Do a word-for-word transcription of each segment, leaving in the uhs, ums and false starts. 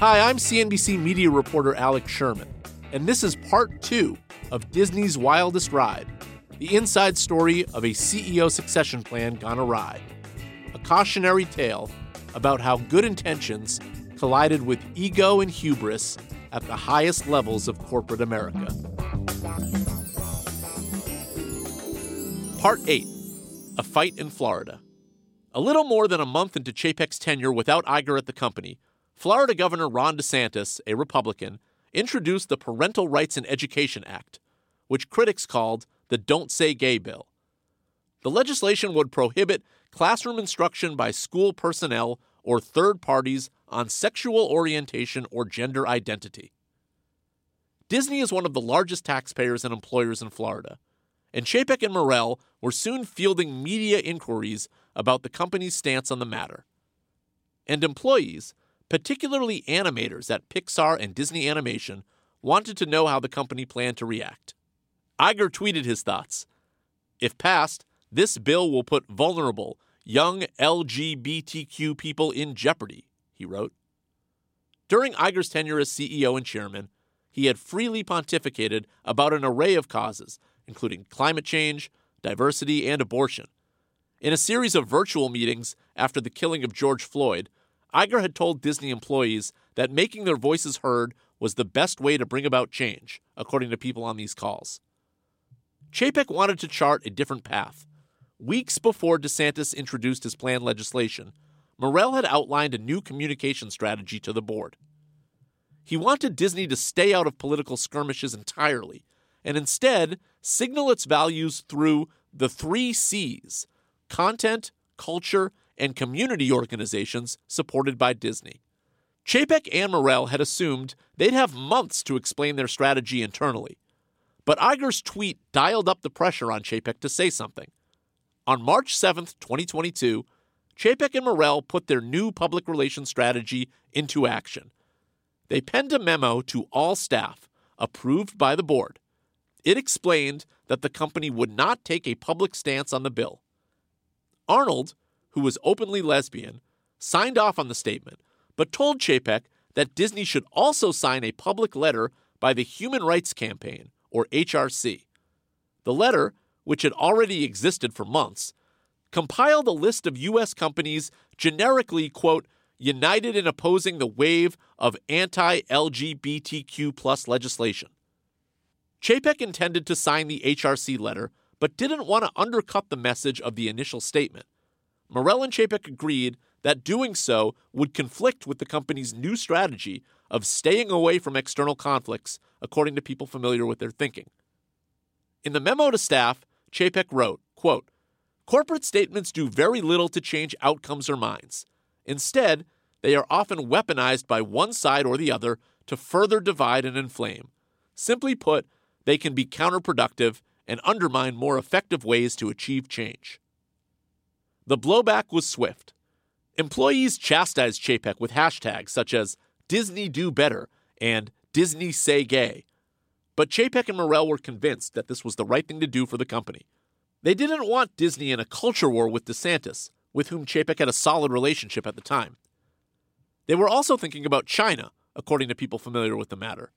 Hi, I'm C N B C media reporter Alex Sherman, and this is part two of Disney's Wildest Ride, the inside story of a C E O succession plan gone awry, a cautionary tale about how good intentions collided with ego and hubris at the highest levels of corporate America. Part eight, a fight in Florida. A little more than a month into Chapek's tenure without Iger at the company, Florida Governor Ron DeSantis, a Republican, introduced the Parental Rights in Education Act, which critics called the Don't Say Gay bill. The legislation would prohibit classroom instruction by school personnel or third parties on sexual orientation or gender identity. Disney is one of the largest taxpayers and employers in Florida, and Chapek and Murrell were soon fielding media inquiries about the company's stance on the matter. And employees, particularly animators at Pixar and Disney Animation, wanted to know how the company planned to react. Iger tweeted his thoughts. If passed, this bill will put vulnerable, young L G B T Q people in jeopardy, he wrote. During Iger's tenure as C E O and chairman, he had freely pontificated about an array of causes, including climate change, diversity, and abortion. In a series of virtual meetings after the killing of George Floyd, Iger had told Disney employees that making their voices heard was the best way to bring about change, according to people on these calls. Chapek wanted to chart a different path. Weeks before DeSantis introduced his planned legislation, Murrell had outlined a new communication strategy to the board. He wanted Disney to stay out of political skirmishes entirely and instead signal its values through the three C's: content, culture, and community organizations supported by Disney. Chapek and Murrell had assumed they'd have months to explain their strategy internally. But Iger's tweet dialed up the pressure on Chapek to say something. On March seventh, twenty twenty-two, Chapek and Murrell put their new public relations strategy into action. They penned a memo to all staff, approved by the board. It explained that the company would not take a public stance on the bill. Arnold, who was openly lesbian, signed off on the statement, but told Chapek that Disney should also sign a public letter by the Human Rights Campaign, or H R C. The letter, which had already existed for months, compiled a list of U S companies generically, quote, united in opposing the wave of anti-L G B T Q plus legislation. Chapek intended to sign the H R C letter, but didn't want to undercut the message of the initial statement. Murrell and Chapek agreed that doing so would conflict with the company's new strategy of staying away from external conflicts, according to people familiar with their thinking. In the memo to staff, Chapek wrote, quote, corporate statements do very little to change outcomes or minds. Instead, they are often weaponized by one side or the other to further divide and inflame. Simply put, they can be counterproductive and undermine more effective ways to achieve change. The blowback was swift. Employees chastised Chapek with hashtags such as Disney Do Better and Disney Say Gay. But Chapek and Murrell were convinced that this was the right thing to do for the company. They didn't want Disney in a culture war with DeSantis, with whom Chapek had a solid relationship at the time. They were also thinking about China, according to people familiar with the matter.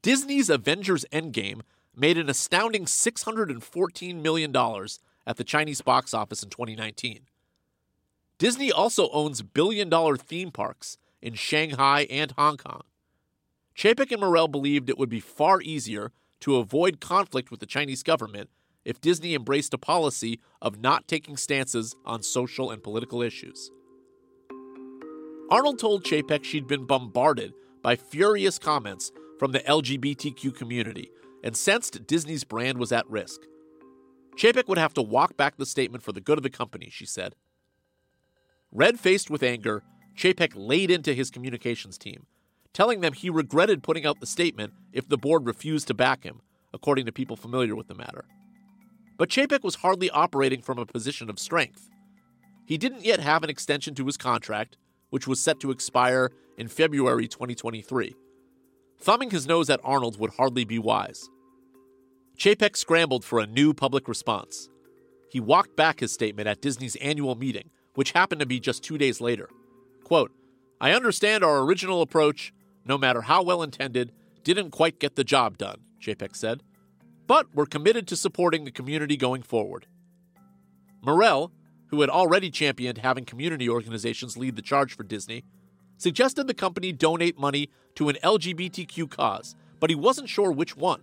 Disney's Avengers Endgame made an astounding six hundred fourteen million dollars at the Chinese box office in twenty nineteen. Disney also owns billion-dollar theme parks in Shanghai and Hong Kong. Chapek and Murrell believed it would be far easier to avoid conflict with the Chinese government if Disney embraced a policy of not taking stances on social and political issues. Arnold told Chapek she'd been bombarded by furious comments from the L G B T Q community and sensed Disney's brand was at risk. Chapek would have to walk back the statement for the good of the company, she said. Red-faced with anger, Chapek laid into his communications team, telling them he regretted putting out the statement if the board refused to back him, according to people familiar with the matter. But Chapek was hardly operating from a position of strength. He didn't yet have an extension to his contract, which was set to expire in February twenty twenty-three. Thumbing his nose at Arnold would hardly be wise. Chapek scrambled for a new public response. He walked back his statement at Disney's annual meeting, which happened to be just two days later. Quote, "I understand our original approach, no matter how well-intended, didn't quite get the job done," Chapek said. "But we're committed to supporting the community going forward." Murrell, who had already championed having community organizations lead the charge for Disney, suggested the company donate money to an L G B T Q cause, but he wasn't sure which one.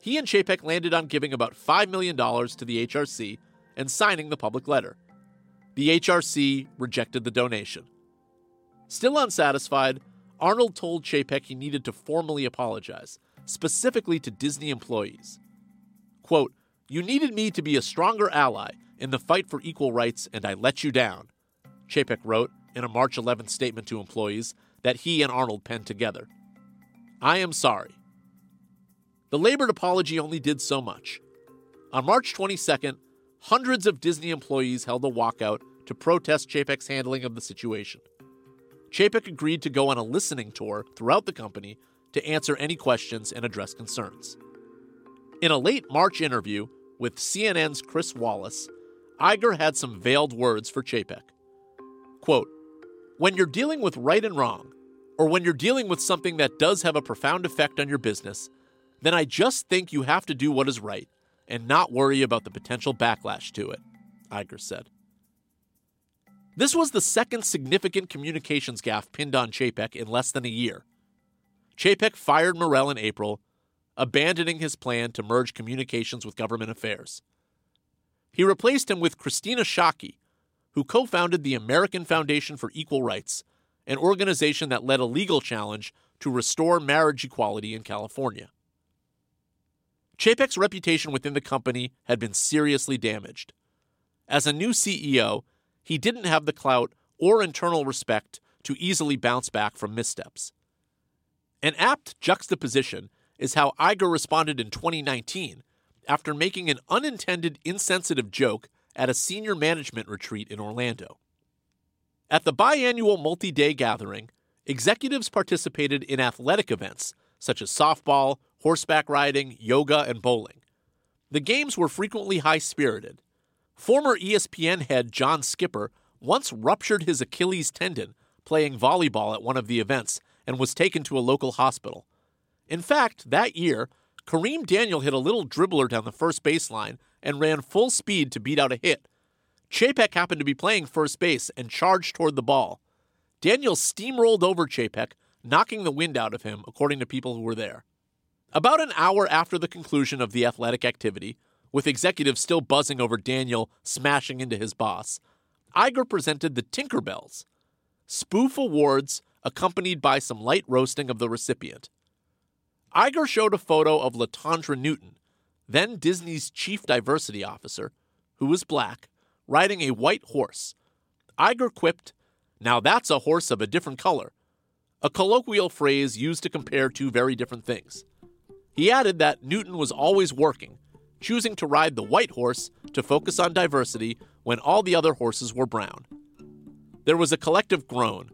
He and Chapek landed on giving about five million dollars to the H R C and signing the public letter. The H R C rejected the donation. Still unsatisfied, Arnold told Chapek he needed to formally apologize, specifically to Disney employees. Quote, "You needed me to be a stronger ally in the fight for equal rights, and I let you down," Chapek wrote in a March eleventh statement to employees that he and Arnold penned together. "I am sorry." The labored apology only did so much. On March twenty-second, hundreds of Disney employees held a walkout to protest Chapek's handling of the situation. Chapek agreed to go on a listening tour throughout the company to answer any questions and address concerns. In a late March interview with C N N's Chris Wallace, Iger had some veiled words for Chapek. Quote, "When you're dealing with right and wrong, or when you're dealing with something that does have a profound effect on your business, then I just think you have to do what is right and not worry about the potential backlash to it," Iger said. This was the second significant communications gaffe pinned on Chapek in less than a year. Chapek fired Murrell in April, abandoning his plan to merge communications with government affairs. He replaced him with Christina Shockey, who co-founded the American Foundation for Equal Rights, an organization that led a legal challenge to restore marriage equality in California. Chapek's reputation within the company had been seriously damaged. As a new C E O, he didn't have the clout or internal respect to easily bounce back from missteps. An apt juxtaposition is how Iger responded in twenty nineteen after making an unintended insensitive joke at a senior management retreat in Orlando. At the biannual multi-day gathering, executives participated in athletic events such as softball, horseback riding, yoga, and bowling. The games were frequently high-spirited. Former E S P N head John Skipper once ruptured his Achilles tendon playing volleyball at one of the events and was taken to a local hospital. In fact, that year, Kareem Daniel hit a little dribbler down the first baseline and ran full speed to beat out a hit. Chapek happened to be playing first base and charged toward the ball. Daniel steamrolled over Chapek, knocking the wind out of him, according to people who were there. About an hour after the conclusion of the athletic activity, with executives still buzzing over Daniel smashing into his boss, Iger presented the Tinkerbells, spoof awards accompanied by some light roasting of the recipient. Iger showed a photo of LaTondra Newton, then Disney's chief diversity officer, who was black, riding a white horse. Iger quipped, "Now that's a horse of a different color," a colloquial phrase used to compare two very different things. He added that Newton was always working, choosing to ride the white horse to focus on diversity when all the other horses were brown. There was a collective groan.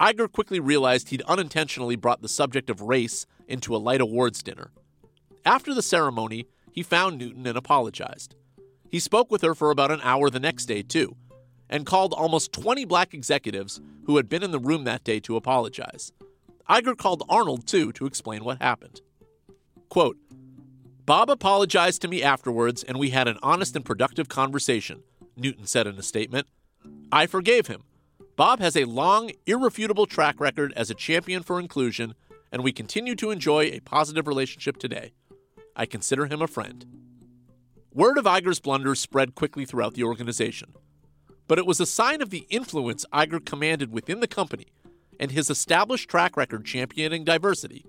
Iger quickly realized he'd unintentionally brought the subject of race into a light awards dinner. After the ceremony, he found Newton and apologized. He spoke with her for about an hour the next day, too, and called almost twenty black executives who had been in the room that day to apologize. Iger called Arnold, too, to explain what happened. Quote, "Bob apologized to me afterwards, and we had an honest and productive conversation," Newton said in a statement. "I forgave him. Bob has a long, irrefutable track record as a champion for inclusion, and we continue to enjoy a positive relationship today. I consider him a friend." Word of Iger's blunders spread quickly throughout the organization, but it was a sign of the influence Iger commanded within the company and his established track record championing diversity,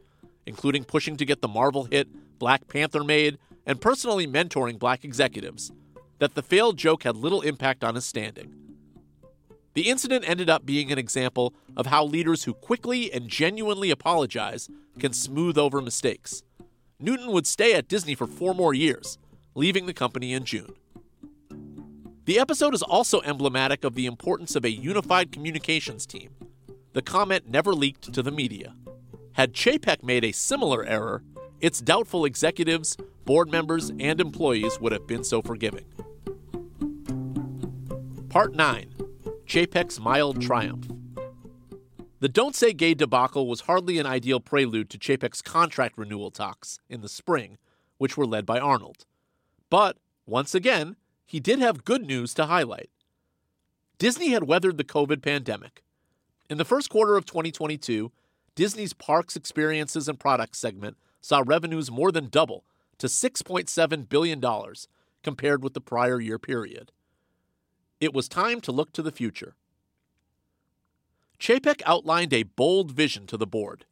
including pushing to get the Marvel hit Black Panther made and personally mentoring black executives, that the failed joke had little impact on his standing. The incident ended up being an example of how leaders who quickly and genuinely apologize can smooth over mistakes. Newton would stay at Disney for four more years, leaving the company in June. The episode is also emblematic of the importance of a unified communications team. The comment never leaked to the media. Had Chapek made a similar error, it's doubtful executives, board members, and employees would have been so forgiving. Part nine. Chapek's mild triumph. The Don't Say Gay debacle was hardly an ideal prelude to Chapek's contract renewal talks in the spring, which were led by Arnold. But, once again, he did have good news to highlight. Disney had weathered the COVID pandemic. In the first quarter of twenty twenty-two, Disney's Parks, Experiences, and Products segment saw revenues more than double to six point seven billion dollars compared with the prior year period. It was time to look to the future. Chapek outlined a bold vision to the board.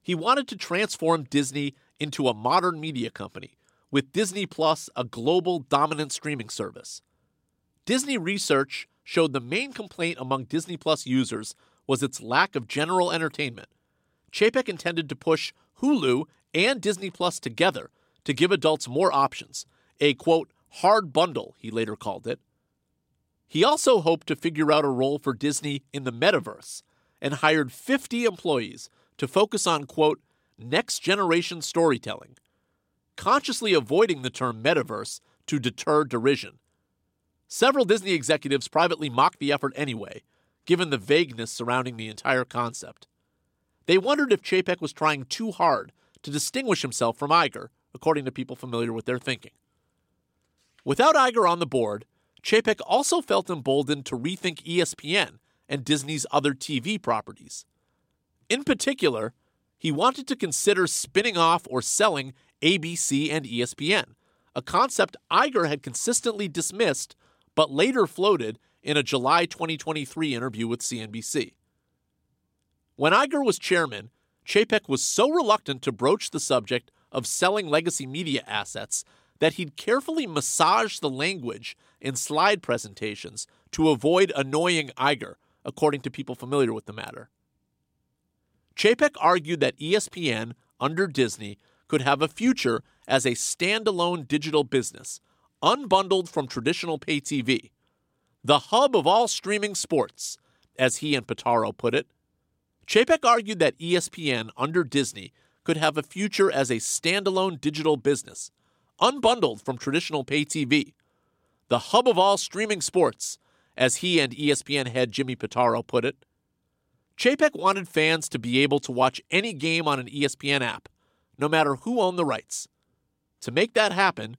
He wanted to transform Disney into a modern media company, with Disney Plus a global dominant streaming service. Disney research showed the main complaint among Disney Plus users was its lack of general entertainment. Chapek intended to push Hulu and Disney Plus together to give adults more options, a, quote, hard bundle, he later called it. He also hoped to figure out a role for Disney in the metaverse and hired fifty employees to focus on, quote, next-generation storytelling, consciously avoiding the term metaverse to deter derision. Several Disney executives privately mocked the effort anyway, given the vagueness surrounding the entire concept. They wondered if Chapek was trying too hard to distinguish himself from Iger, according to people familiar with their thinking. Without Iger on the board, Chapek also felt emboldened to rethink E S P N and Disney's other T V properties. In particular, he wanted to consider spinning off or selling A B C and E S P N, a concept Iger had consistently dismissed but later floated in a July twenty twenty-three interview with C N B C. When Iger was chairman, Chapek was so reluctant to broach the subject of selling legacy media assets that he'd carefully massage the language in slide presentations to avoid annoying Iger, according to people familiar with the matter. Chapek argued that E S P N, under Disney, could have a future as a standalone digital business, unbundled from traditional pay T V, the hub of all streaming sports, as he and Pitaro put it. Chapek argued that E S P N, under Disney, could have a future as a standalone digital business, unbundled from traditional pay T V, the hub of all streaming sports, as he and E S P N head Jimmy Pitaro put it. Chapek wanted fans to be able to watch any game on an E S P N app, no matter who owned the rights. To make that happen,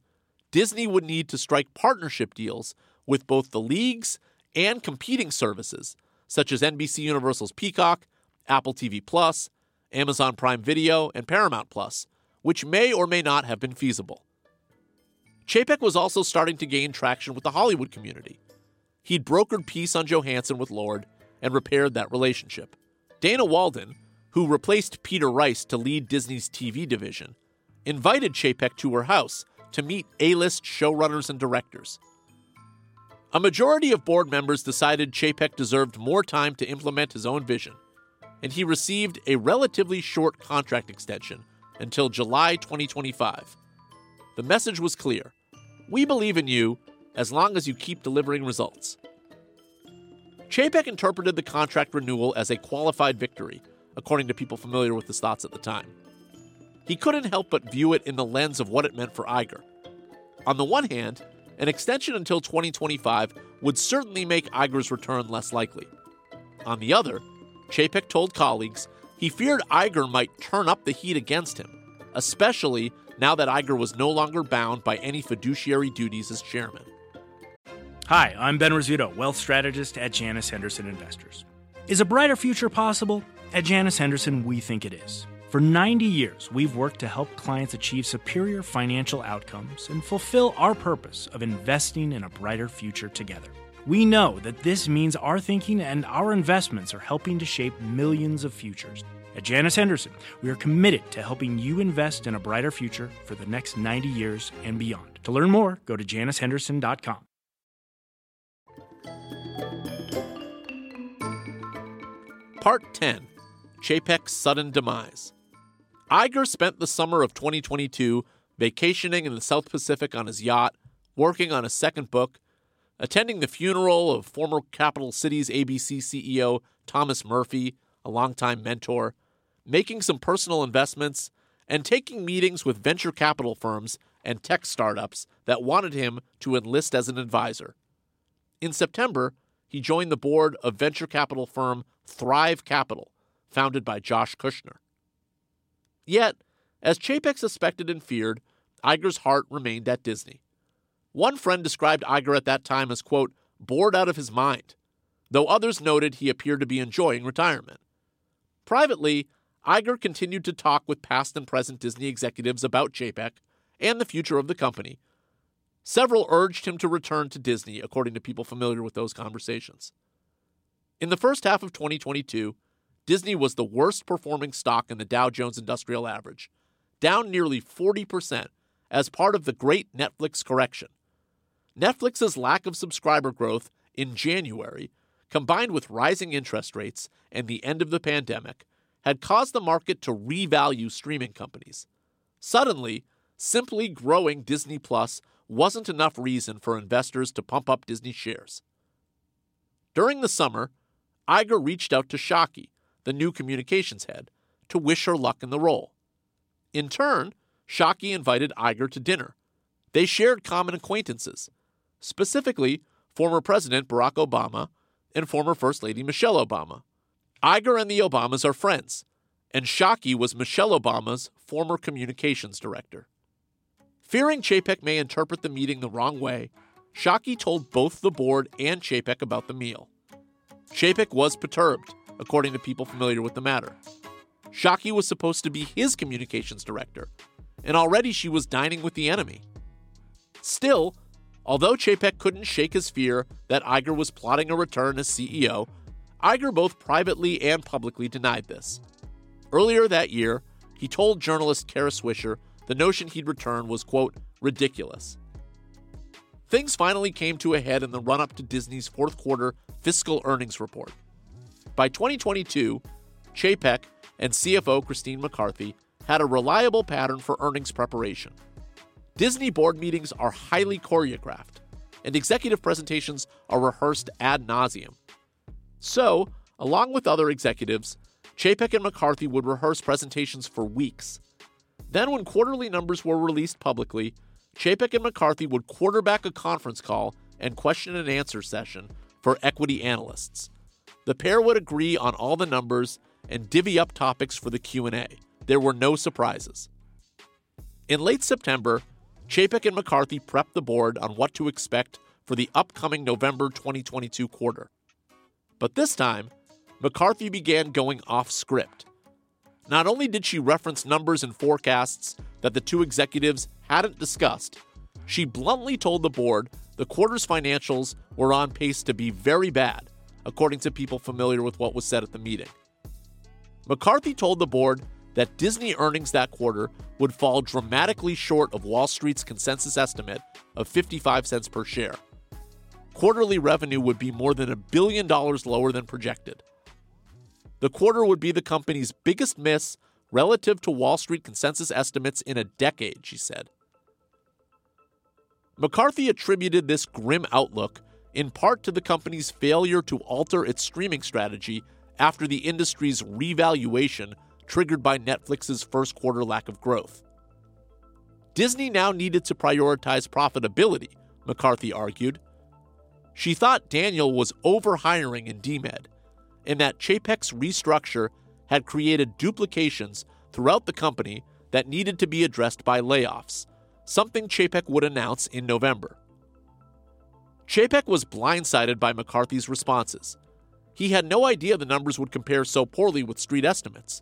Disney would need to strike partnership deals with both the leagues and competing services, such as N B C Universal's Peacock, Apple T V Plus, Amazon Prime Video, and Paramount Plus, which may or may not have been feasible. Chapek was also starting to gain traction with the Hollywood community. He'd brokered peace on Johansson with Lord and repaired that relationship. Dana Walden, who replaced Peter Rice to lead Disney's T V division, invited Chapek to her house to meet A-list showrunners and directors. A majority of board members decided Chapek deserved more time to implement his own vision, and he received a relatively short contract extension until July twenty twenty-five. The message was clear. We believe in you as long as you keep delivering results. Chapek interpreted the contract renewal as a qualified victory, according to people familiar with his thoughts at the time. He couldn't help but view it in the lens of what it meant for Iger. On the one hand, an extension until twenty twenty-five would certainly make Iger's return less likely. On the other, Chapek told colleagues he feared Iger might turn up the heat against him, especially now that Iger was no longer bound by any fiduciary duties as chairman. Hi, I'm Ben Rizzuto, wealth strategist at Janus Henderson Investors. Is a brighter future possible? At Janus Henderson, we think it is. For ninety years, we've worked to help clients achieve superior financial outcomes and fulfill our purpose of investing in a brighter future together. We know that this means our thinking and our investments are helping to shape millions of futures. At Janus Henderson, we are committed to helping you invest in a brighter future for the next ninety years and beyond. To learn more, go to janus henderson dot com. Part ten, Chapek's Sudden Demise. Iger spent the summer of twenty twenty-two vacationing in the South Pacific on his yacht, working on a second book, attending the funeral of former Capital Cities A B C C E O Thomas Murphy, a longtime mentor, making some personal investments, and taking meetings with venture capital firms and tech startups that wanted him to enlist as an advisor. In September, he joined the board of venture capital firm Thrive Capital, founded by Josh Kushner. Yet, as Chapek suspected and feared, Iger's heart remained at Disney. One friend described Iger at that time as, quote, bored out of his mind, though others noted he appeared to be enjoying retirement. Privately, Iger continued to talk with past and present Disney executives about Chapek and the future of the company. Several urged him to return to Disney, according to people familiar with those conversations. In the first half of twenty twenty-two, Disney was the worst-performing stock in the Dow Jones Industrial Average, down nearly forty percent as part of the great Netflix correction. Netflix's lack of subscriber growth in January, combined with rising interest rates and the end of the pandemic, had caused the market to revalue streaming companies. Suddenly, simply growing Disney Plus wasn't enough reason for investors to pump up Disney shares. During the summer, Iger reached out to Shockey, the new communications head, to wish her luck in the role. In turn, Shockey invited Iger to dinner. They shared common acquaintances, specifically former President Barack Obama and former First Lady Michelle Obama. Iger and the Obamas are friends, and Shockey was Michelle Obama's former communications director. Fearing Chapek may interpret the meeting the wrong way, Shockey told both the board and Chapek about the meal. Chapek was perturbed, according to people familiar with the matter. Shockey was supposed to be his communications director, and already she was dining with the enemy. Still, although Chapek couldn't shake his fear that Iger was plotting a return as C E O, Iger both privately and publicly denied this. Earlier that year, he told journalist Kara Swisher the notion he'd return was, quote, ridiculous. Things finally came to a head in the run-up to Disney's fourth quarter fiscal earnings report. By twenty twenty-two, Chapek and C F O Christine McCarthy had a reliable pattern for earnings preparation. Disney board meetings are highly choreographed, and executive presentations are rehearsed ad nauseum. So, along with other executives, Chapek and McCarthy would rehearse presentations for weeks. Then when quarterly numbers were released publicly, Chapek and McCarthy would quarterback a conference call and question and answer session for equity analysts. The pair would agree on all the numbers and divvy up topics for the Q and A. There were no surprises. In late September, Chapek and McCarthy prepped the board on what to expect for the upcoming November twenty twenty-two quarter. But this time, McCarthy began going off script. Not only did she reference numbers and forecasts that the two executives hadn't discussed, she bluntly told the board the quarter's financials were on pace to be very bad, according to people familiar with what was said at the meeting. McCarthy told the board that Disney earnings that quarter would fall dramatically short of Wall Street's consensus estimate of fifty-five cents per share. Quarterly revenue would be more than a billion dollars lower than projected. The quarter would be the company's biggest miss relative to Wall Street consensus estimates in a decade, she said. McCarthy attributed this grim outlook in part to the company's failure to alter its streaming strategy after the industry's revaluation triggered by Netflix's first quarter lack of growth. Disney now needed to prioritize profitability, McCarthy argued. She thought Daniel was overhiring in D M E D, and that Chapek's restructure had created duplications throughout the company that needed to be addressed by layoffs, something Chapek would announce in November. Chapek was blindsided by McCarthy's responses. He had no idea the numbers would compare so poorly with street estimates.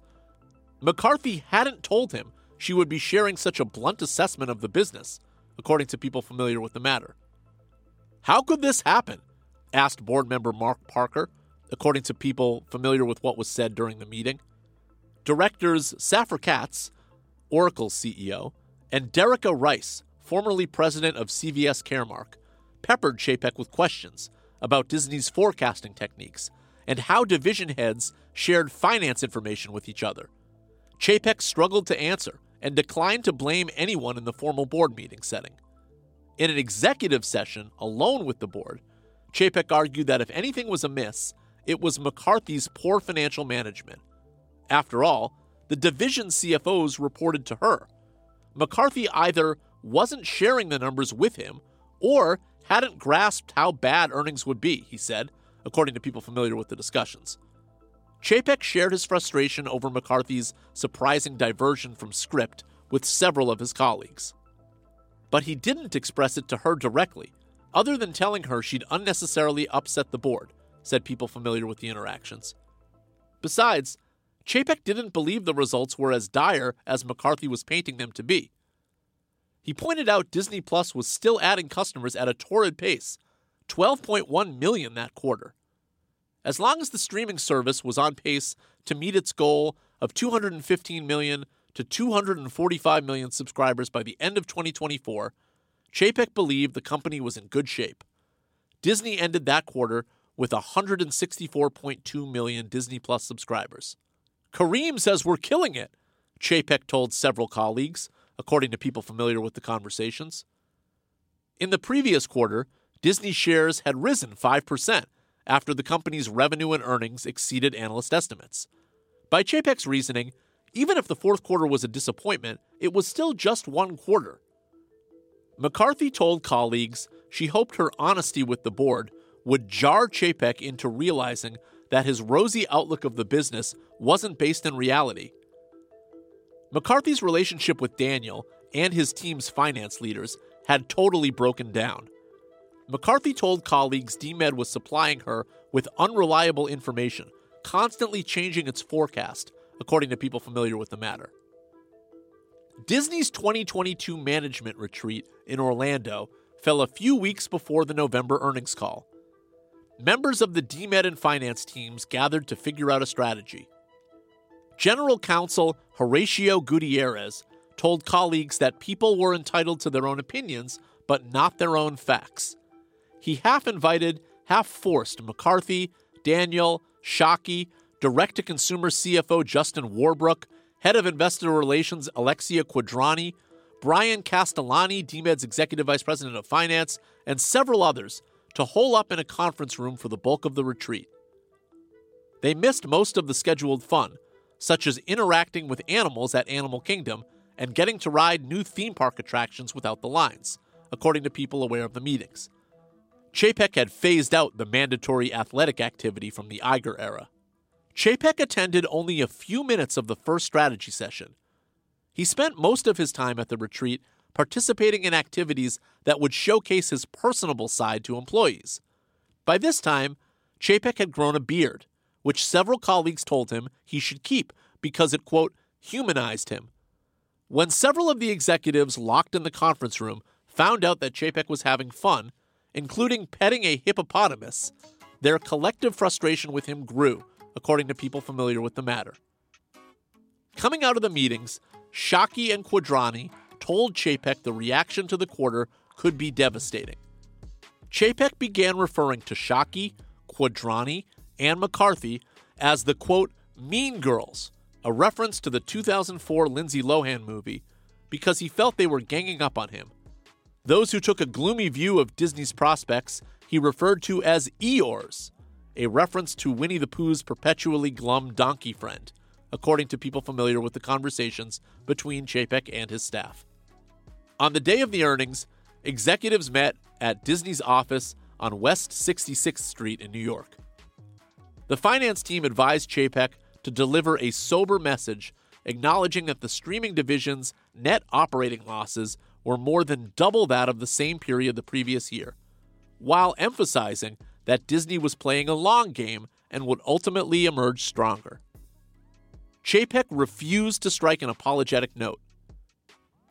McCarthy hadn't told him she would be sharing such a blunt assessment of the business, according to people familiar with the matter. How could this happen? Asked board member Mark Parker, according to people familiar with what was said during the meeting. Directors Safra Catz, Oracle's C E O, and Derica Rice, formerly president of C V S Caremark, peppered Chapek with questions about Disney's forecasting techniques and how division heads shared finance information with each other. Chapek struggled to answer and declined to blame anyone in the formal board meeting setting. In an executive session alone with the board, Chapek argued that if anything was amiss, it was McCarthy's poor financial management. After all, the division C F Os reported to her. McCarthy either wasn't sharing the numbers with him or hadn't grasped how bad earnings would be, he said, according to people familiar with the discussions. Chapek shared his frustration over McCarthy's surprising diversion from script with several of his colleagues. But he didn't express it to her directly, other than telling her she'd unnecessarily upset the board, said people familiar with the interactions. Besides, Chapek didn't believe the results were as dire as McCarthy was painting them to be. He pointed out Disney Plus was still adding customers at a torrid pace, twelve point one million that quarter. As long as the streaming service was on pace to meet its goal of two hundred fifteen million to two hundred forty-five million subscribers by the end of twenty twenty-four, Chapek believed the company was in good shape. Disney ended that quarter with one hundred sixty-four point two million Disney Plus subscribers. Kareem says we're killing it, Chapek told several colleagues, according to people familiar with the conversations. In the previous quarter, Disney shares had risen five percent after the company's revenue and earnings exceeded analyst estimates. By Chapek's reasoning, even if the fourth quarter was a disappointment, it was still just one quarter. McCarthy told colleagues she hoped her honesty with the board would jar Chapek into realizing that his rosy outlook of the business wasn't based in reality. McCarthy's relationship with Daniel and his team's finance leaders had totally broken down. McCarthy told colleagues D M E D was supplying her with unreliable information, constantly changing its forecast, according to people familiar with the matter. Disney's twenty twenty-two management retreat in Orlando fell a few weeks before the November earnings call. Members of the D M E D and finance teams gathered to figure out a strategy. General Counsel Horacio Gutierrez told colleagues that people were entitled to their own opinions, but not their own facts. He half invited, half forced McCarthy, Daniel, Shockey, direct-to-consumer C F O Justin Warbrooke, head of investor relations Alexia Quadrani, Brian Castellani, D M E D's executive vice president of finance, and several others to hole up in a conference room for the bulk of the retreat. They missed most of the scheduled fun, such as interacting with animals at Animal Kingdom and getting to ride new theme park attractions without the lines, according to people aware of the meetings. Chapek had phased out the mandatory athletic activity from the Iger era. Chapek attended only a few minutes of the first strategy session. He spent most of his time at the retreat participating in activities that would showcase his personable side to employees. By this time, Chapek had grown a beard, which several colleagues told him he should keep because it, quote, humanized him. When several of the executives locked in the conference room found out that Chapek was having fun, including petting a hippopotamus, their collective frustration with him grew, according to people familiar with the matter. Coming out of the meetings, Shockey and Quadrani told Chapek the reaction to the quarter could be devastating. Chapek began referring to Shockey, Quadrani, and McCarthy as the, quote, mean girls, a reference to the two thousand four Lindsay Lohan movie, because he felt they were ganging up on him. Those who took a gloomy view of Disney's prospects he referred to as Eeyores, a reference to Winnie the Pooh's perpetually glum donkey friend, according to people familiar with the conversations between Chapek and his staff. On the day of the earnings, executives met at Disney's office on West sixty-sixth Street in New York. The finance team advised Chapek to deliver a sober message acknowledging that the streaming division's net operating losses were more than double that of the same period the previous year, while emphasizing that Disney was playing a long game and would ultimately emerge stronger. Chapek refused to strike an apologetic note.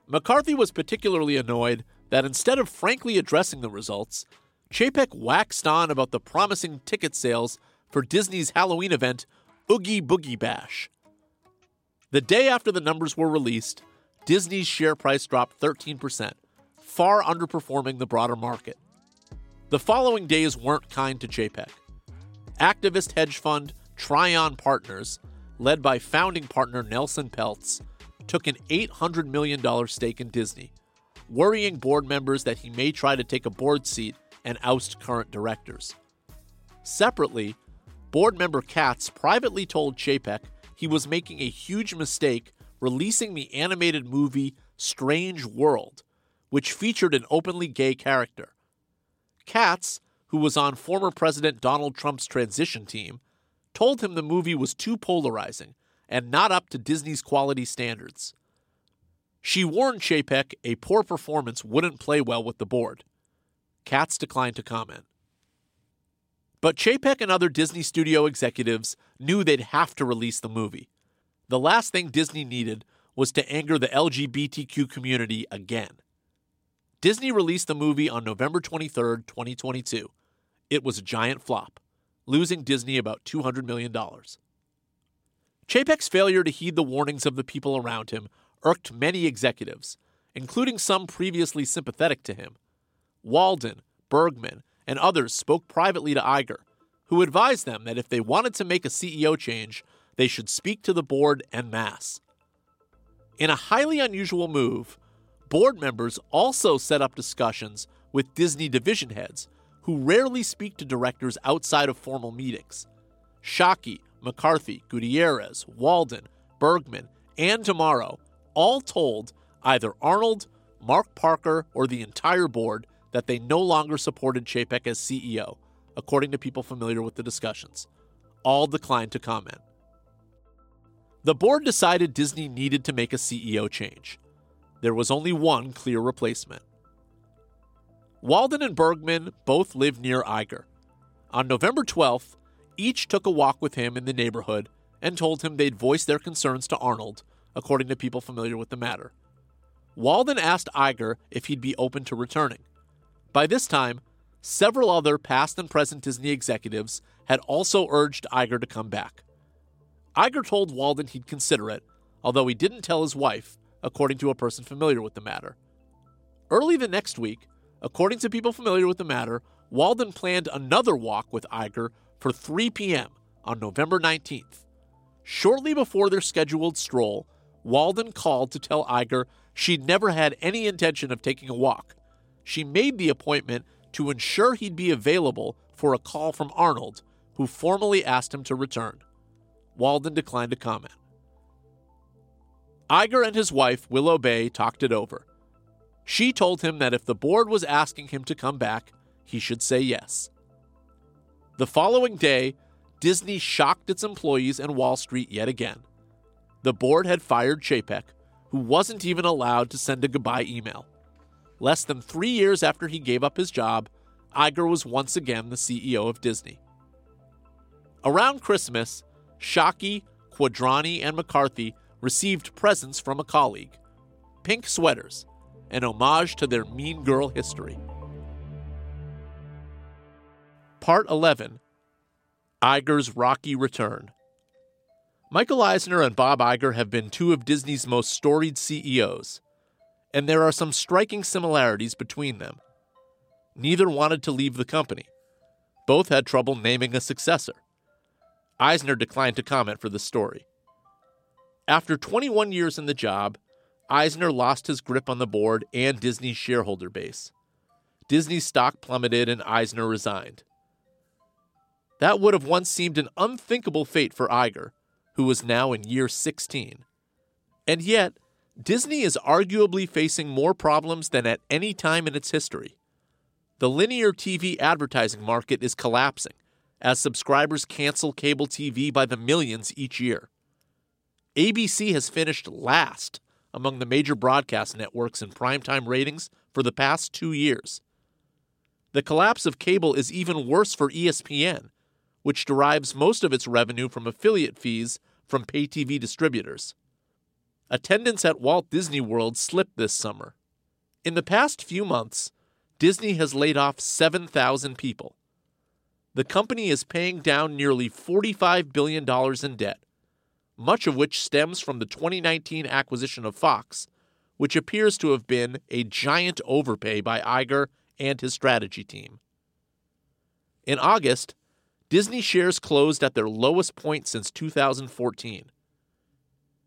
McCarthy was particularly annoyed that instead of frankly addressing the results, Chapek waxed on about the promising ticket sales for Disney's Halloween event, Oogie Boogie Bash. The day after the numbers were released, Disney's share price dropped thirteen percent, far underperforming the broader market. The following days weren't kind to Chapek. activist hedge fund Tryon Partners, led by founding partner Nelson Peltz, took an eight hundred million dollars stake in Disney, worrying board members that he may try to take a board seat and oust current directors. Separately, board member Katz privately told Chapek he was making a huge mistake releasing the animated movie Strange World, which featured an openly gay character. Katz, who was on former President Donald Trump's transition team, told him the movie was too polarizing and not up to Disney's quality standards. She warned Chapek a poor performance wouldn't play well with the board. Katz declined to comment. But Chapek and other Disney studio executives knew they'd have to release the movie. The last thing Disney needed was to anger the L G B T Q community again. Disney released the movie on November twenty-third, twenty twenty-two. It was a giant flop, losing Disney about two hundred million dollars. Chapek's failure to heed the warnings of the people around him irked many executives, including some previously sympathetic to him. Walden, Bergman, and others spoke privately to Iger, who advised them that if they wanted to make a C E O change, they should speak to the board en masse. In a highly unusual move, board members also set up discussions with Disney division heads, who rarely speak to directors outside of formal meetings. Shockey, McCarthy, Gutierrez, Walden, Bergman, and Tamaro all told either Arnold, Mark Parker, or the entire board that they no longer supported Chapek as C E O, according to people familiar with the discussions. All declined to comment. The board decided Disney needed to make a C E O change. There was only one clear replacement. Walden and Bergman both lived near Iger. On November twelfth, each took a walk with him in the neighborhood and told him they'd voiced their concerns to Arnold, according to people familiar with the matter. Walden asked Iger if he'd be open to returning. By this time, several other past and present Disney executives had also urged Iger to come back. Iger told Walden he'd consider it, although he didn't tell his wife, according to a person familiar with the matter. Early the next week, according to people familiar with the matter, Walden planned another walk with Iger for three p.m. on November nineteenth. Shortly before their scheduled stroll, Walden called to tell Iger she'd never had any intention of taking a walk. She made the appointment to ensure he'd be available for a call from Arnold, who formally asked him to return. Walden declined to comment. Iger and his wife, Willow Bay, talked it over. She told him that if the board was asking him to come back, he should say yes. The following day, Disney shocked its employees and Wall Street yet again. The board had fired Chapek, who wasn't even allowed to send a goodbye email. Less than three years after he gave up his job, Iger was once again the C E O of Disney. Around Christmas, Shockey, Quadrani, and McCarthy received presents from a colleague, pink sweaters, an homage to their Mean Girl history. Part eleven. Iger's Rocky Return. Michael Eisner and Bob Iger have been two of Disney's most storied C E Os, and there are some striking similarities between them. Neither wanted to leave the company. Both had trouble naming a successor. Eisner declined to comment for the story. After twenty-one years in the job, Eisner lost his grip on the board and Disney's shareholder base. Disney's stock plummeted and Eisner resigned. That would have once seemed an unthinkable fate for Iger, who was now in year sixteen. And yet, Disney is arguably facing more problems than at any time in its history. The linear T V advertising market is collapsing, as subscribers cancel cable T V by the millions each year. A B C has finished last among the major broadcast networks in primetime ratings for the past two years. The collapse of cable is even worse for E S P N, which derives most of its revenue from affiliate fees from pay T V distributors. Attendance at Walt Disney World slipped this summer. In the past few months, Disney has laid off seven thousand people. The company is paying down nearly forty-five billion dollars in debt, much of which stems from the twenty nineteen acquisition of Fox, which appears to have been a giant overpay by Iger and his strategy team. In August, Disney shares closed at their lowest point since two thousand fourteen.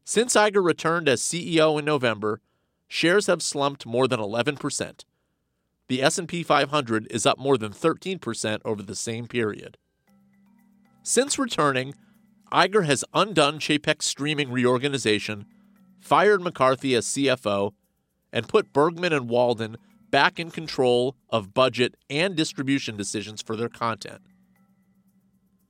Since Iger returned as C E O in November, shares have slumped more than eleven percent. The S and P five hundred is up more than thirteen percent over the same period. Since returning, Iger has undone Chapek's streaming reorganization, fired McCarthy as C F O, and put Bergman and Walden back in control of budget and distribution decisions for their content.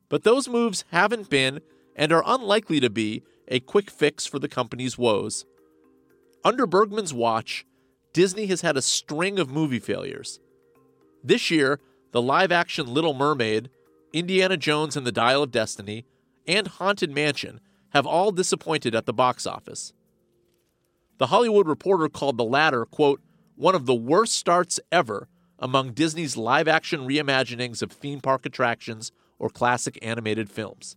But those moves haven't been, and are unlikely to be, a quick fix for the company's woes. Under Bergman's watch, Disney has had a string of movie failures. This year, the live-action Little Mermaid, Indiana Jones and the Dial of Destiny, and Haunted Mansion have all disappointed at the box office. The Hollywood Reporter called the latter, quote, one of the worst starts ever among Disney's live-action reimaginings of theme park attractions or classic animated films.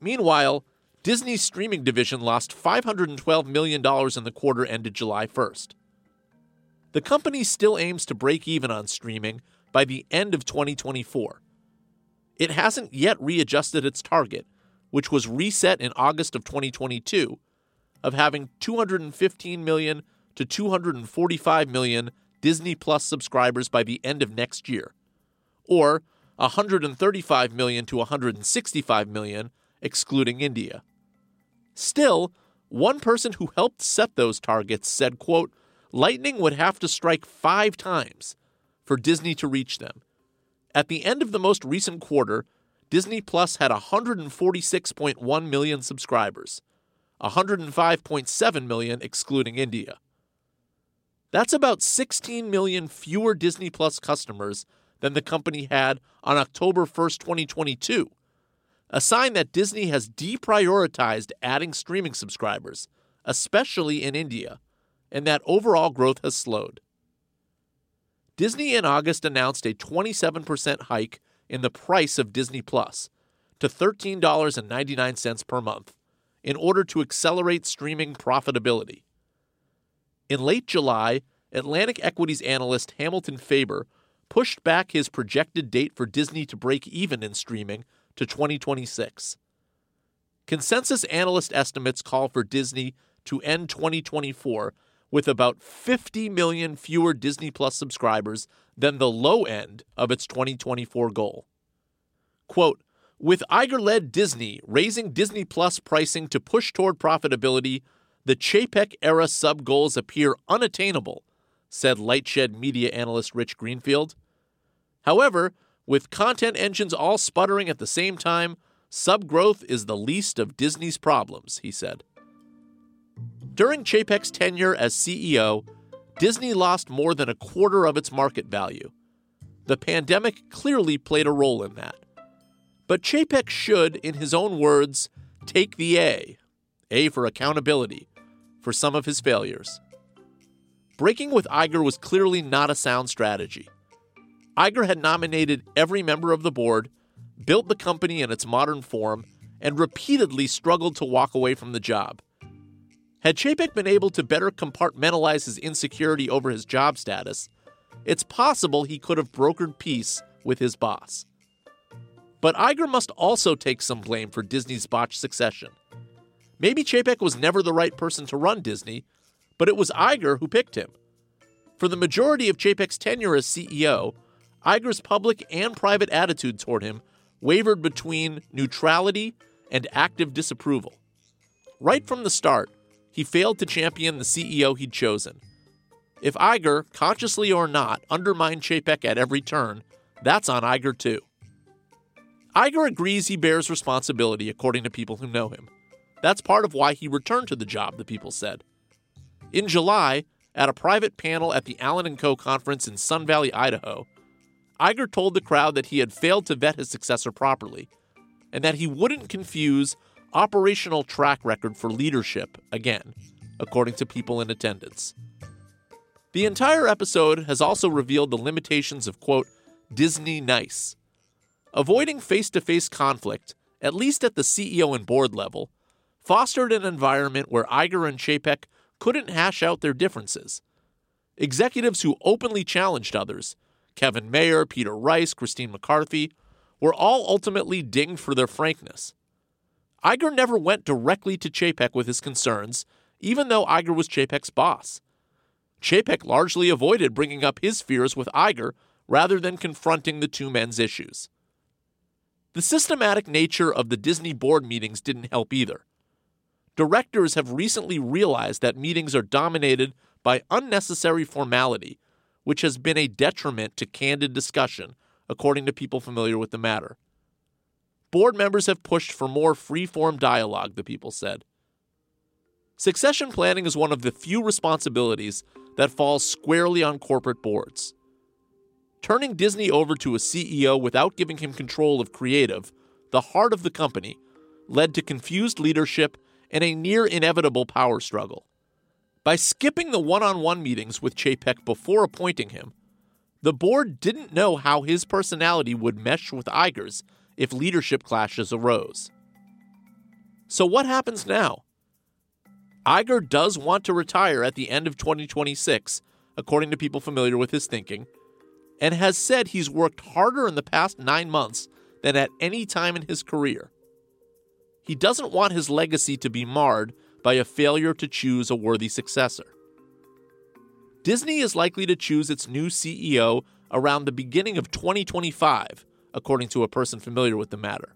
Meanwhile, Disney's streaming division lost five hundred twelve million dollars in the quarter ended July first. The company still aims to break even on streaming by the end of twenty twenty-four. It hasn't yet readjusted its target, which was reset in August of twenty twenty-two, of having two hundred fifteen million to two hundred forty-five million Disney Plus subscribers by the end of next year, or one hundred thirty-five million to one hundred sixty-five million, excluding India. Still, one person who helped set those targets said, quote, lightning would have to strike five times for Disney to reach them. At the end of the most recent quarter, Disney Plus had one hundred forty-six point one million subscribers, one hundred five point seven million excluding India. That's about sixteen million fewer Disney Plus customers than the company had on October first, twenty twenty-two, a sign that Disney has deprioritized adding streaming subscribers, especially in India, and that overall growth has slowed. Disney in August announced a twenty-seven percent hike in the price of Disney Plus to thirteen dollars and ninety-nine cents per month in order to accelerate streaming profitability. In late July, Atlantic Equities analyst Hamilton Faber pushed back his projected date for Disney to break even in streaming to twenty twenty-six. Consensus analyst estimates call for Disney to end twenty twenty-four with about fifty million fewer Disney Plus subscribers than the low end of its twenty twenty-four goal. Quote, with Iger-led Disney raising Disney Plus pricing to push toward profitability, the Chapek-era sub-goals appear unattainable, said Lightshed media analyst Rich Greenfield. However, with content engines all sputtering at the same time, sub-growth is the least of Disney's problems, he said. During Chapek's tenure as C E O, Disney lost more than a quarter of its market value. The pandemic clearly played a role in that. But Chapek should, in his own words, take the A, A for accountability, for some of his failures. Breaking with Iger was clearly not a sound strategy. Iger had nominated every member of the board, built the company in its modern form, and repeatedly struggled to walk away from the job. Had Chapek been able to better compartmentalize his insecurity over his job status, it's possible he could have brokered peace with his boss. But Iger must also take some blame for Disney's botched succession. Maybe Chapek was never the right person to run Disney, but it was Iger who picked him. For the majority of Chapek's tenure as C E O, Iger's public and private attitude toward him wavered between neutrality and active disapproval. Right from the start, he failed to champion the C E O he'd chosen. If Iger, consciously or not, undermined Chapek at every turn, that's on Iger too. Iger agrees he bears responsibility, according to people who know him. That's part of why he returned to the job, the people said. In July, at a private panel at the Allen and Co. conference in Sun Valley, Idaho, Iger told the crowd that he had failed to vet his successor properly and that he wouldn't confuse operational track record for leadership again, according to people in attendance. The entire episode has also revealed the limitations of, quote, Disney nice. Avoiding face-to-face conflict, at least at the C E O and board level, fostered an environment where Iger and Chapek couldn't hash out their differences. Executives who openly challenged others, Kevin Mayer, Peter Rice, Christine McCarthy, were all ultimately dinged for their frankness. Iger never went directly to Chapek with his concerns, even though Iger was Chapek's boss. Chapek largely avoided bringing up his fears with Iger rather than confronting the two men's issues. The systematic nature of the Disney board meetings didn't help either. Directors have recently realized that meetings are dominated by unnecessary formality, which has been a detriment to candid discussion, according to people familiar with the matter. Board members have pushed for more free-form dialogue, the people said. Succession planning is one of the few responsibilities that falls squarely on corporate boards. Turning Disney over to a C E O without giving him control of creative, the heart of the company, led to confused leadership and a near-inevitable power struggle. By skipping the one-on-one meetings with Chapek before appointing him, the board didn't know how his personality would mesh with Iger's if leadership clashes arose. So what happens now? Iger does want to retire at the end of twenty twenty-six, according to people familiar with his thinking, and has said he's worked harder in the past nine months than at any time in his career. He doesn't want his legacy to be marred by a failure to choose a worthy successor. Disney is likely to choose its new C E O around the beginning of twenty twenty-five, according to a person familiar with the matter.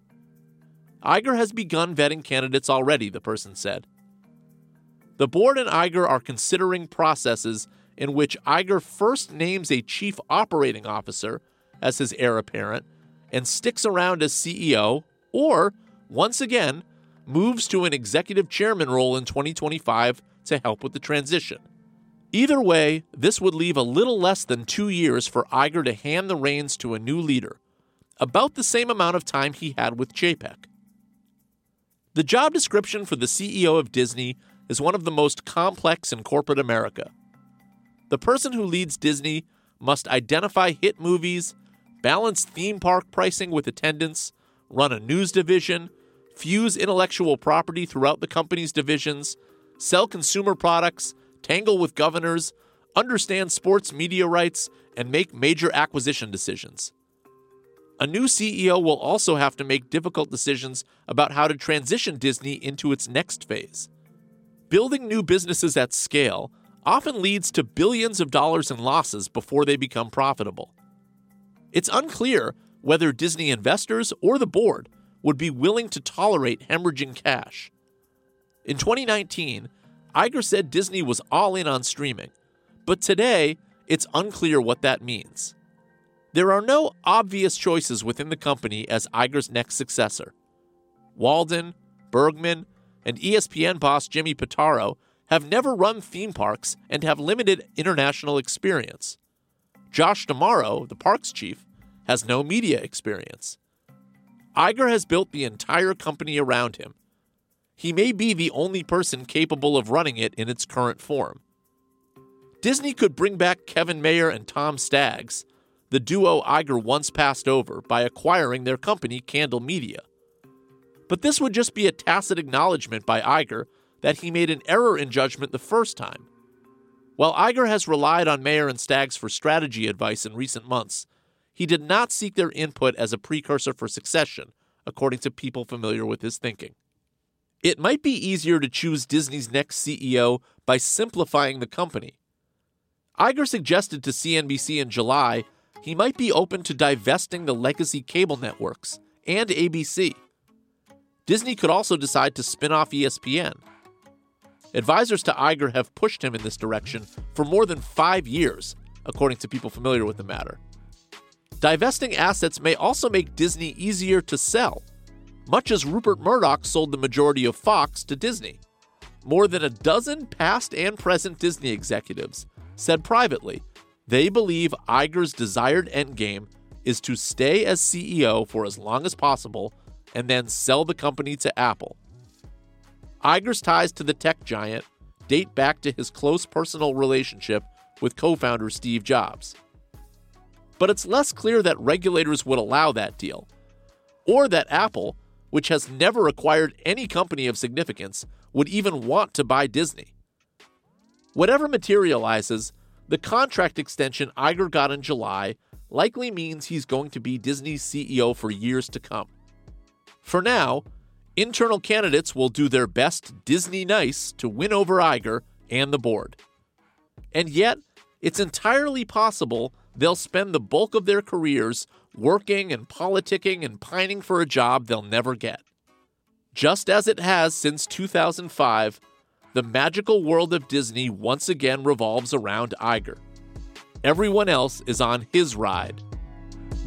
Iger has begun vetting candidates already, the person said. The board and Iger are considering processes in which Iger first names a chief operating officer as his heir apparent and sticks around as C E O, or, once again, moves to an executive chairman role in twenty twenty-five to help with the transition. Either way, this would leave a little less than two years for Iger to hand the reins to a new leader, about the same amount of time he had with Chapek. The job description for the C E O of Disney is one of the most complex in corporate America. The person who leads Disney must identify hit movies, balance theme park pricing with attendance, run a news division, fuse intellectual property throughout the company's divisions, sell consumer products, tangle with governors, understand sports media rights, and make major acquisition decisions. A new C E O will also have to make difficult decisions about how to transition Disney into its next phase. Building new businesses at scale often leads to billions of dollars in losses before they become profitable. It's unclear whether Disney investors or the board would be willing to tolerate hemorrhaging cash. In twenty nineteen, Iger said Disney was all in on streaming, but today it's unclear what that means. There are no obvious choices within the company as Iger's next successor. Walden, Bergman, and E S P N boss Jimmy Pitaro have never run theme parks and have limited international experience. Josh D'Amaro, the parks chief, has no media experience. Iger has built the entire company around him. He may be the only person capable of running it in its current form. Disney could bring back Kevin Mayer and Tom Staggs, the duo Iger once passed over, by acquiring their company Candle Media. But this would just be a tacit acknowledgement by Iger that he made an error in judgment the first time. While Iger has relied on Mayer and Staggs for strategy advice in recent months, he did not seek their input as a precursor for succession, according to people familiar with his thinking. It might be easier to choose Disney's next C E O by simplifying the company. Iger suggested to C N B C in July he might be open to divesting the legacy cable networks and A B C. Disney could also decide to spin off E S P N. Advisors to Iger have pushed him in this direction for more than five years, according to people familiar with the matter. Divesting assets may also make Disney easier to sell, much as Rupert Murdoch sold the majority of Fox to Disney. More than a dozen past and present Disney executives said privately they believe Iger's desired endgame is to stay as C E O for as long as possible and then sell the company to Apple. Iger's ties to the tech giant date back to his close personal relationship with co-founder Steve Jobs. But it's less clear that regulators would allow that deal, or that Apple, which has never acquired any company of significance, would even want to buy Disney. Whatever materializes, the contract extension Iger got in July likely means he's going to be Disney's C E O for years to come. For now, internal candidates will do their best Disney nice to win over Iger and the board. And yet, it's entirely possible they'll spend the bulk of their careers working and politicking and pining for a job they'll never get. Just as it has since two thousand five, the magical world of Disney once again revolves around Iger. Everyone else is on his ride,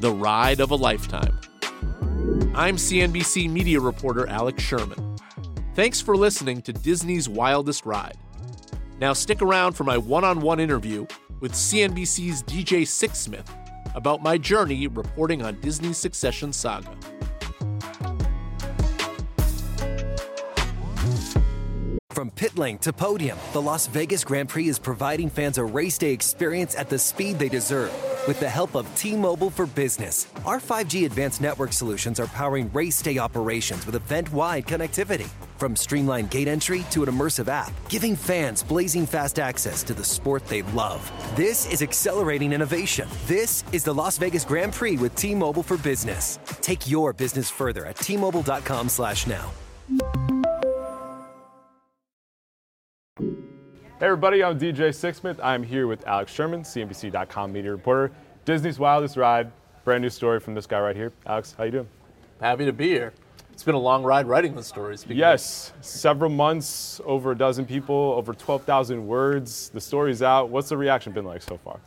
the ride of a lifetime. I'm C N B C media reporter Alex Sherman. Thanks for listening to Disney's Wildest Ride. Now stick around for my one-on-one interview with C N B C's D J Sixsmith about my journey reporting on Disney's Succession saga. From pit lane to podium, the Las Vegas Grand Prix is providing fans a race day experience at the speed they deserve. With the help of T-Mobile for Business, our five G advanced network solutions are powering race day operations with event-wide connectivity. From streamlined gate entry to an immersive app, giving fans blazing fast access to the sport they love. This is accelerating innovation. This is the Las Vegas Grand Prix with T-Mobile for Business. Take your business further at T-Mobile.com slash now. Hey everybody, I'm D J Sixsmith. I'm here with Alex Sherman, C N B C dot com media reporter. Disney's Wildest Ride, brand new story from this guy right here. Alex, how you doing? Happy to be here. It's been a long ride writing the stories. Yes, several months, over a dozen people, over twelve thousand words. The story's out. What's the reaction been like so far?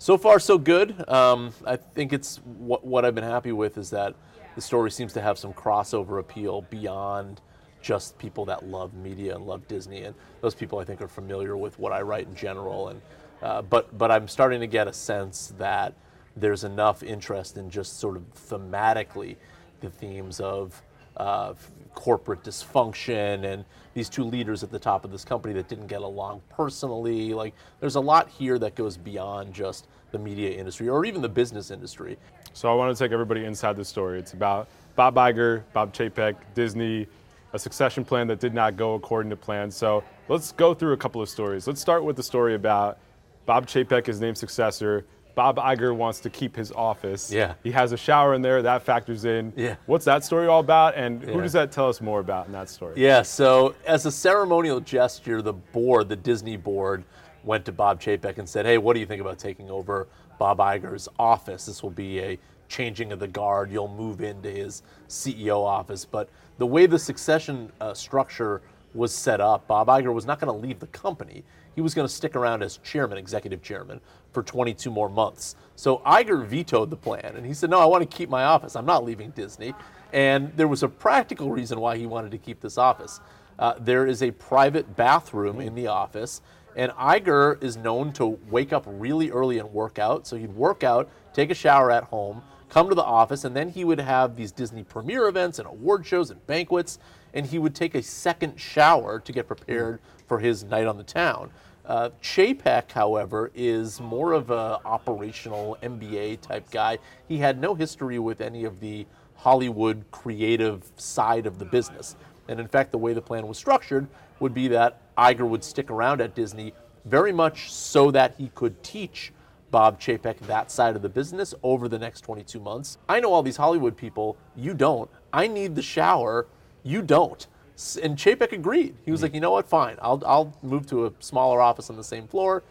So far, so good. Um, I think it's what, what I've been happy with is that the story seems to have some crossover appeal beyond just people that love media and love Disney. And those people, I think, are familiar with what I write in general. And uh, but but I'm starting to get a sense that there's enough interest in just sort of thematically the themes of Uh, corporate dysfunction and these two leaders at the top of this company that didn't get along personally. Like, there's a lot here that goes beyond just the media industry or even the business industry. So I want to take everybody inside the story. It's about Bob Iger, Bob Chapek, Disney, a succession plan that did not go according to plan. So let's go through a couple of stories. Let's start with the story about Bob Chapek is named successor. Bob Iger wants to keep his office. Yeah. He has a shower in there. That factors in. Yeah. What's that story all about, and who yeah. does that tell us more about in that story? Yeah, so as a ceremonial gesture, the board, the Disney board, went to Bob Chapek and said, hey, what do you think about taking over Bob Iger's office? This will be a changing of the guard. You'll move into his C E O office. But the way the succession uh, structure was set up, Bob Iger was not going to leave the company. He was going to stick around as chairman, executive chairman, for twenty-two more months. So Iger vetoed the plan, and he said, no, I want to keep my office. I'm not leaving Disney. And there was a practical reason why he wanted to keep this office. Uh, there is a private bathroom in the office, and Iger is known to wake up really early and work out. So he'd work out, take a shower at home, come to the office, and then he would have these Disney premiere events and award shows and banquets, and he would take a second shower to get prepared for his night on the town. Uh, Chapek, however, is more of a operational M B A type guy. He had no history with any of the Hollywood creative side of the business. And in fact, the way the plan was structured would be that Iger would stick around at Disney very much so that he could teach Bob Chapek that side of the business over the next twenty-two months. I know all these Hollywood people, you don't. I need the shower, you don't. And Chapek agreed. He was like, you know what, fine. I'll I'll move to a smaller office on the same floor.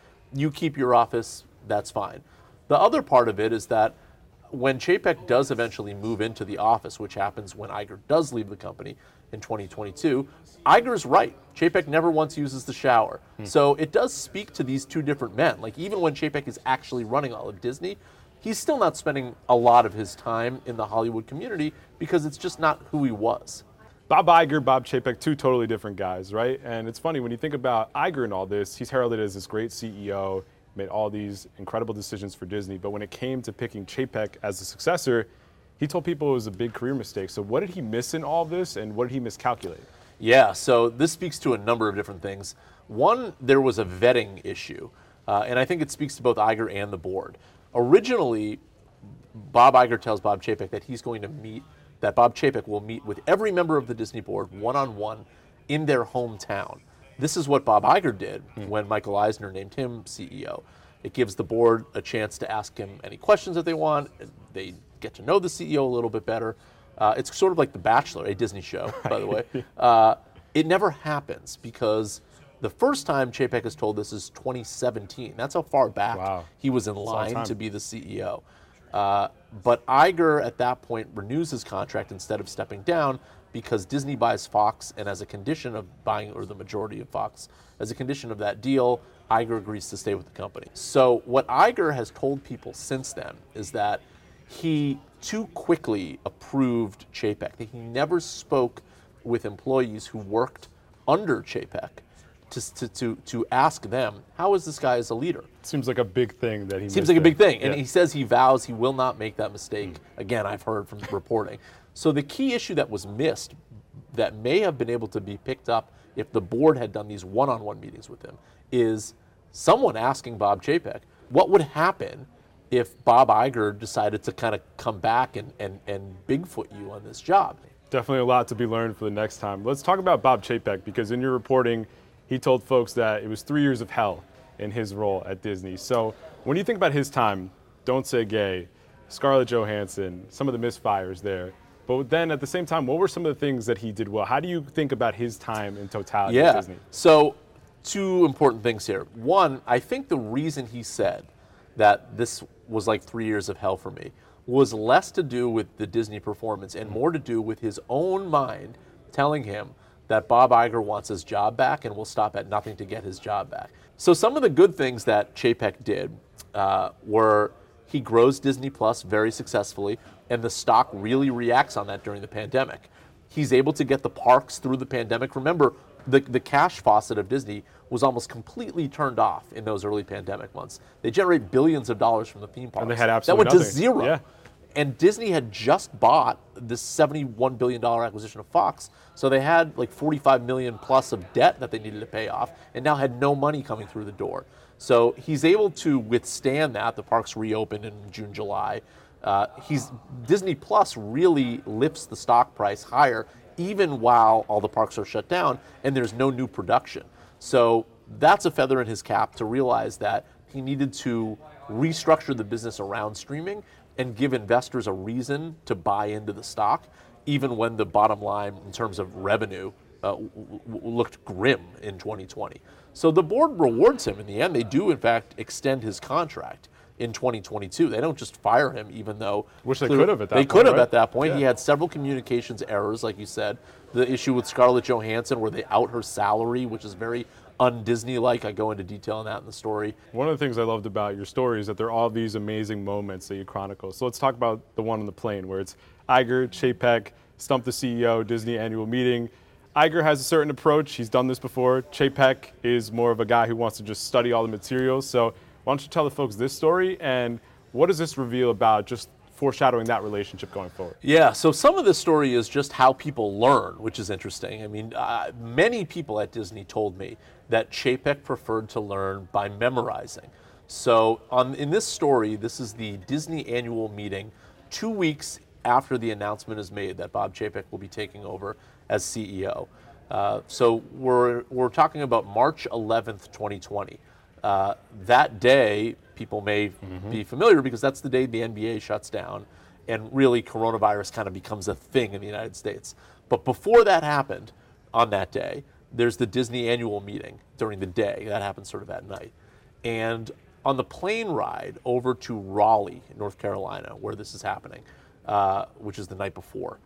You keep your office, that's fine. The other part of it is that when Chapek does eventually move into the office, which happens when Iger does leave the company in twenty twenty-two, Iger's right. Chapek never once uses the shower. Hmm. So it does speak to these two different men. Like, even when Chapek is actually running all of Disney, he's still not spending a lot of his time in the Hollywood community because it's just not who he was. Bob Iger, Bob Chapek, two totally different guys, right? And it's funny, when you think about Iger and all this, he's heralded as this great C E O, made all these incredible decisions for Disney. But when it came to picking Chapek as a successor, he told people it was a big career mistake. So what did he miss in all this, and what did he miscalculate? Yeah, so this speaks to a number of different things. One, there was a vetting issue, uh, and I think it speaks to both Iger and the board. Originally, Bob Iger tells Bob Chapek that he's going to meet that Bob Chapek will meet with every member of the Disney board one-on-one in their hometown. This is what Bob Iger did when Michael Eisner named him C E O. It gives the board a chance to ask him any questions that they want. They get to know the C E O a little bit better. Uh, it's sort of like The Bachelor, a Disney show, right. by the way. Uh, it never happens because the first time Chapek is told this is twenty seventeen. That's how far back wow. he was in That's line to be the C E O. Uh, but Iger at that point renews his contract instead of stepping down because Disney buys Fox, and as a condition of buying, or the majority of Fox, as a condition of that deal, Iger agrees to stay with the company. So what Iger has told people since then is that he too quickly approved Chapek, that he never spoke with employees who worked under Chapek to, to, to, to ask them, how is this guy as a leader? Seems like a big thing that he Seems like it. a big thing. And yeah. he says he vows he will not make that mistake. Mm. Again, I've heard from reporting. So the key issue that was missed that may have been able to be picked up if the board had done these one-on-one meetings with him is someone asking Bob Chapek, what would happen if Bob Iger decided to kind of come back and, and, and Bigfoot you on this job? Definitely a lot to be learned for the next time. Let's talk about Bob Chapek, because in your reporting, he told folks that it was three years of hell in his role at Disney. So when you think about his time, Don't Say Gay, Scarlett Johansson, some of the misfires there, but then at the same time, what were some of the things that he did well? How do you think about his time in totality yeah. at Disney? So two important things here. One, I think the reason he said that this was like three years of hell for me was less to do with the Disney performance and more to do with his own mind telling him that Bob Iger wants his job back and will stop at nothing to get his job back. So some of the good things that Chapek did uh, were he grows Disney Plus very successfully, and the stock really reacts on that during the pandemic. He's able to get the parks through the pandemic. Remember, the, the cash faucet of Disney was almost completely turned off in those early pandemic months. They generate billions of dollars from the theme parks. And they had absolutely nothing. That went to zero. Yeah. And Disney had just bought this seventy-one billion dollars acquisition of Fox, so they had like forty-five million dollars plus of debt that they needed to pay off, and now had no money coming through the door. So he's able to withstand that. The parks reopened in June, July. Uh, he's Disney Plus really lifts the stock price higher, even while all the parks are shut down and there's no new production. So that's a feather in his cap to realize that he needed to restructure the business around streaming and give investors a reason to buy into the stock, even when the bottom line in terms of revenue uh, w- w- looked grim in twenty twenty. So the board rewards him in the end. They do, in fact, extend his contract in twenty twenty-two. They don't just fire him, even though... Which they could have at that point, They could have right? at that point. Yeah. He had several communications errors, like you said. The issue with Scarlett Johansson, where they out her salary, which is very un-Disney-like. I go into detail on that in the story. One of the things I loved about your story is that there are all these amazing moments that you chronicle. So let's talk about the one on the plane, where it's Iger, Chapek, Stump the C E O, Disney annual meeting. Iger has a certain approach. He's done this before. Chapek is more of a guy who wants to just study all the materials. So why don't you tell the folks this story, and what does this reveal about just foreshadowing that relationship going forward? Yeah, so some of this story is just how people learn, which is interesting. I mean, uh, many people at Disney told me that Chapek preferred to learn by memorizing. So on, in this story, this is the Disney annual meeting two weeks after the announcement is made that Bob Chapek will be taking over as C E O. Uh, so we're we're talking about March eleventh, twenty twenty. Uh, that day, people may mm-hmm. be familiar because that's the day the N B A shuts down and really coronavirus kind of becomes a thing in the United States. But before that happened on that day, there's the Disney annual meeting during the day. That happens sort of at night. And on the plane ride over to Raleigh, North Carolina, where this is happening, uh, which is the night before,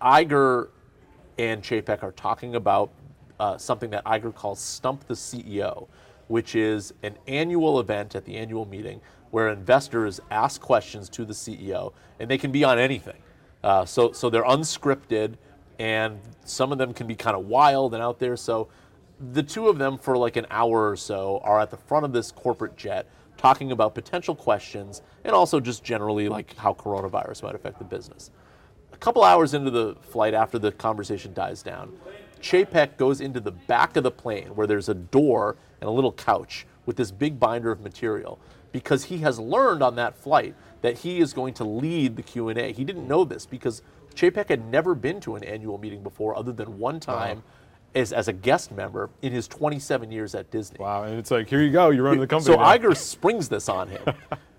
Iger and Chapek are talking about uh, something that Iger calls Stump the C E O, which is an annual event at the annual meeting where investors ask questions to the C E O, and they can be on anything. Uh, so, so they're unscripted, and some of them can be kind of wild and out there. So the two of them for like an hour or so are at the front of this corporate jet talking about potential questions and also just generally like how coronavirus might affect the business. A couple hours into the flight, after the conversation dies down, Chapek goes into the back of the plane where there's a door and a little couch with this big binder of material, because he has learned on that flight that he is going to lead the Q and A. He didn't know this because Chapek had never been to an annual meeting before other than one time is as a guest member in his twenty-seven years at Disney. Wow, and it's like, here you go, you're running the company. So now. Iger springs this on him.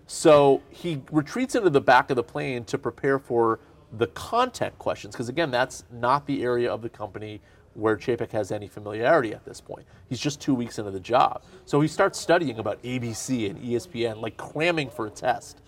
So he retreats into the back of the plane to prepare for the content questions, because again, that's not the area of the company where Chapek has any familiarity at this point. He's just two weeks into the job. So he starts studying about A B C and E S P N, like cramming for a test.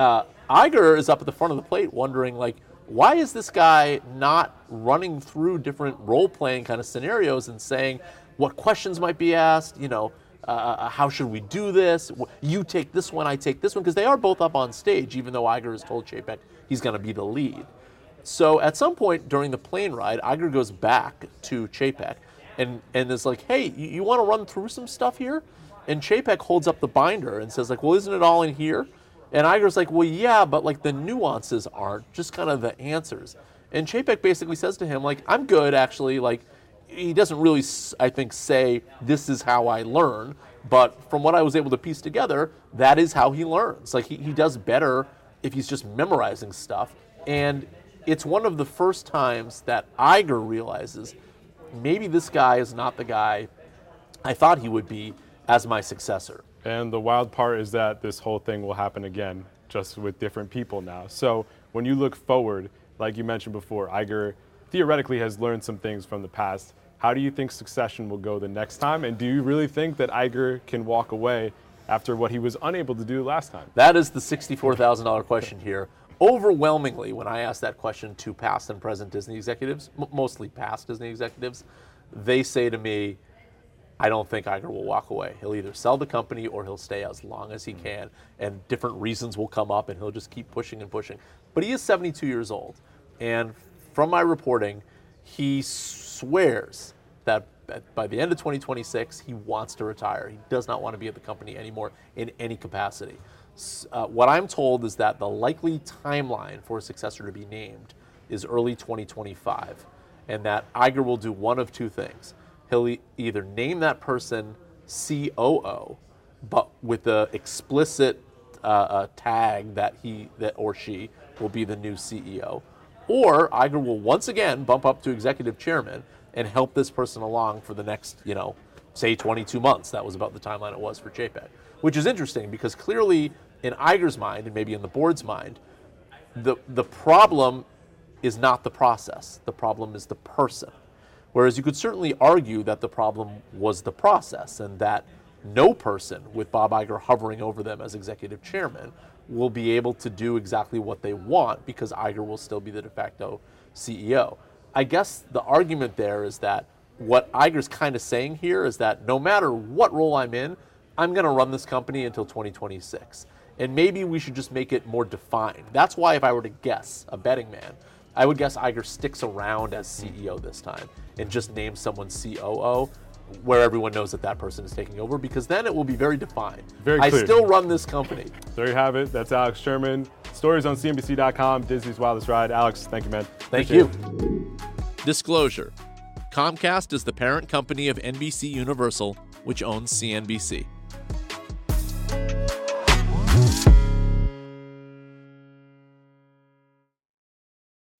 Uh, Iger is up at the front of the plate wondering, like, why is this guy not running through different role-playing kind of scenarios and saying what questions might be asked, you know, uh, how should we do this? You take this one, I take this one, because they are both up on stage, even though Iger has told Chapek he's going to be the lead. So at some point during the plane ride, Iger goes back to Chapek and, and is like, hey, you, you want to run through some stuff here? And Chapek holds up the binder and says, like, well, isn't it all in here? And Iger's like, well, yeah, but like the nuances aren't, just kind of the answers. And Chapek basically says to him, like, I'm good, actually. Like, he doesn't really, I think, say this is how I learn. But from what I was able to piece together, that is how he learns. Like, he, he does better if he's just memorizing stuff. And it's one of the first times that Iger realizes maybe this guy is not the guy I thought he would be as my successor. And the wild part is that this whole thing will happen again, just with different people now. So when you look forward, like you mentioned before, Iger theoretically has learned some things from the past. How do you think succession will go the next time? And do you really think that Iger can walk away after what he was unable to do last time? That is the sixty-four thousand dollars question here. Overwhelmingly, when I asked that question to past and present Disney executives, m- mostly past Disney executives, they say to me, I don't think Iger will walk away. He'll either sell the company or he'll stay as long as he can, and different reasons will come up and he'll just keep pushing and pushing. But he is seventy-two years old, and from my reporting, he swears that by the end of twenty twenty-six, he wants to retire. He does not want to be at the company anymore in any capacity. Uh, what I'm told is that the likely timeline for a successor to be named is early twenty twenty-five, and that Iger will do one of two things. He'll e- either name that person C O O, but with the explicit uh, uh, tag that he that or she will be the new C E O, or Iger will once again bump up to executive chairman and help this person along for the next, you know, say twenty-two months. That was about the timeline it was for Chapek, which is interesting because clearly in Iger's mind and maybe in the board's mind, the the problem is not the process. The problem is the person. Whereas you could certainly argue that the problem was the process and that no person with Bob Iger hovering over them as executive chairman will be able to do exactly what they want because Iger will still be the de facto C E O. I guess the argument there is that what Iger's kind of saying here is that no matter what role I'm in, I'm going to run this company until twenty twenty-six. And maybe we should just make it more defined. That's why if I were to guess, a betting man, I would guess Iger sticks around as C E O this time and just names someone C O O where everyone knows that that person is taking over, because then it will be very defined. Very clear. I still run this company. There you have it. That's Alex Sherman. Stories on C N B C dot com, Disney's Wildest Ride. Alex, thank you, man. Thank Appreciate you. It. Disclosure. Comcast is the parent company of N B C Universal, which owns C N B C.